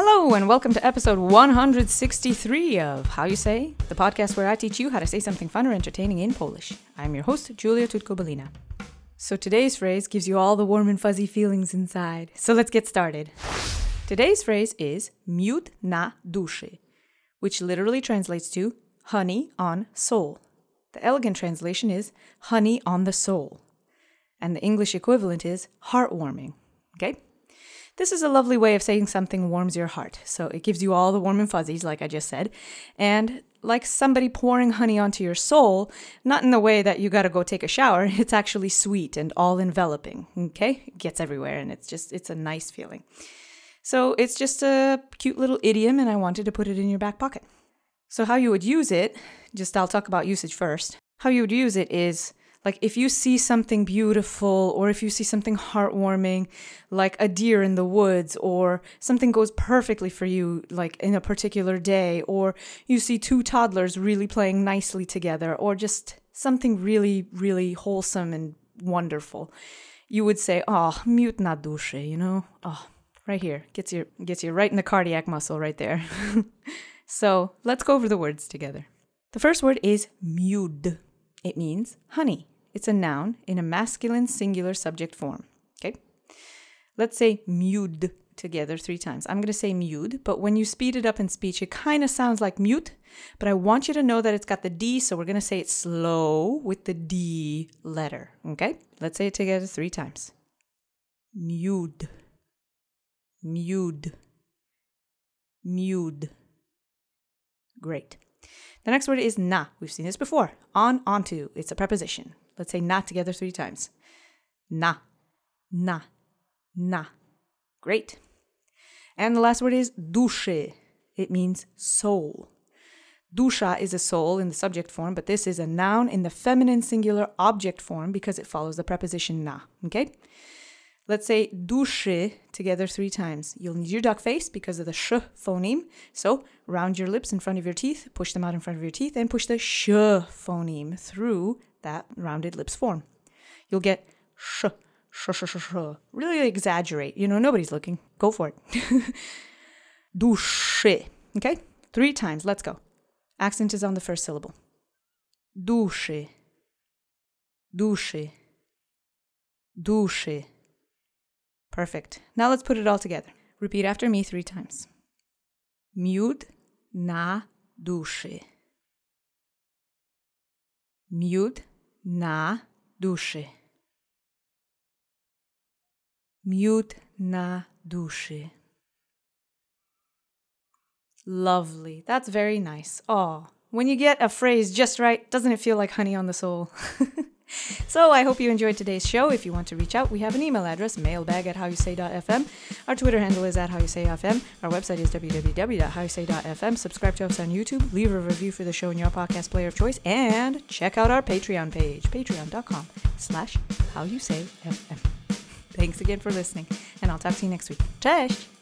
Hello and welcome to episode 163 of How You Say, the podcast where I teach you how to say something fun or entertaining in Polish. I'm your host, Julia Tudko-Balina. So today's phrase gives you all the warm and fuzzy feelings inside. So let's get started. Today's phrase is miód na duszy, which literally translates to honey on soul. The elegant translation is honey on the soul. And the English equivalent is heartwarming. Okay? This is a lovely way of saying something warms your heart. So it gives you all the warm and fuzzies, like I just said. And like somebody pouring honey onto your soul, not in the way that you gotta go take a shower. It's actually sweet and all-enveloping, okay? It gets everywhere and it's a nice feeling. So it's just a cute little idiom and I wanted to put it in your back pocket. So how you would use it, I'll talk about usage first. How you would use it is, like if you see something beautiful or if you see something heartwarming, like a deer in the woods or something goes perfectly for you, like in a particular day, or you see two toddlers really playing nicely together or just something really, really wholesome and wonderful, you would say, oh, miód na duszy, you know? Oh, right here. Gets you right in the cardiac muscle right there. So let's go over the words together. The first word is miód. It means honey. It's a noun in a masculine singular subject form. Okay? Let's say miód together three times. I'm going to say miód, but when you speed it up in speech, it kind of sounds like mute, but I want you to know that it's got the D, so we're going to say it slow with the D letter. Okay? Let's say it together three times. Miód. Miód. Miód. Great. The next word is na. We've seen this before. On, onto. It's a preposition. Let's say na together three times. Na, na, na. Great. And the last word is duszy. It means soul. Dusza is a soul in the subject form, but this is a noun in the feminine singular object form because it follows the preposition na. Okay? Let's say duszy together three times. You'll need your duck face because of the sh phoneme. So round your lips in front of your teeth, push them out in front of your teeth, and push the sh phoneme through that rounded lips form. You'll get sh, sh, sh, sh, sh. Really exaggerate. You know, nobody's looking. Go for it. Duszy. Okay? Three times. Let's go. Accent is on the first syllable. Duszy. Duszy. Duszy. Perfect. Now let's put it all together. Repeat after me three times. Miód na duszy. Miód na duszy. Miód na duszy. Lovely. That's very nice. Oh, when you get a phrase just right, doesn't it feel like honey on the soul? So I hope you enjoyed today's show. If you want to reach out, we have an email address, mailbag@howyousay.fm. Our Twitter handle is @howyouSayFM. Our website is www.howyouSay.fm. Subscribe to us on YouTube, leave a review for the show in your podcast player of choice, and check out our Patreon page, patreon.com/howyouSayFM. Thanks again for listening, and I'll talk to you next week. Cześć!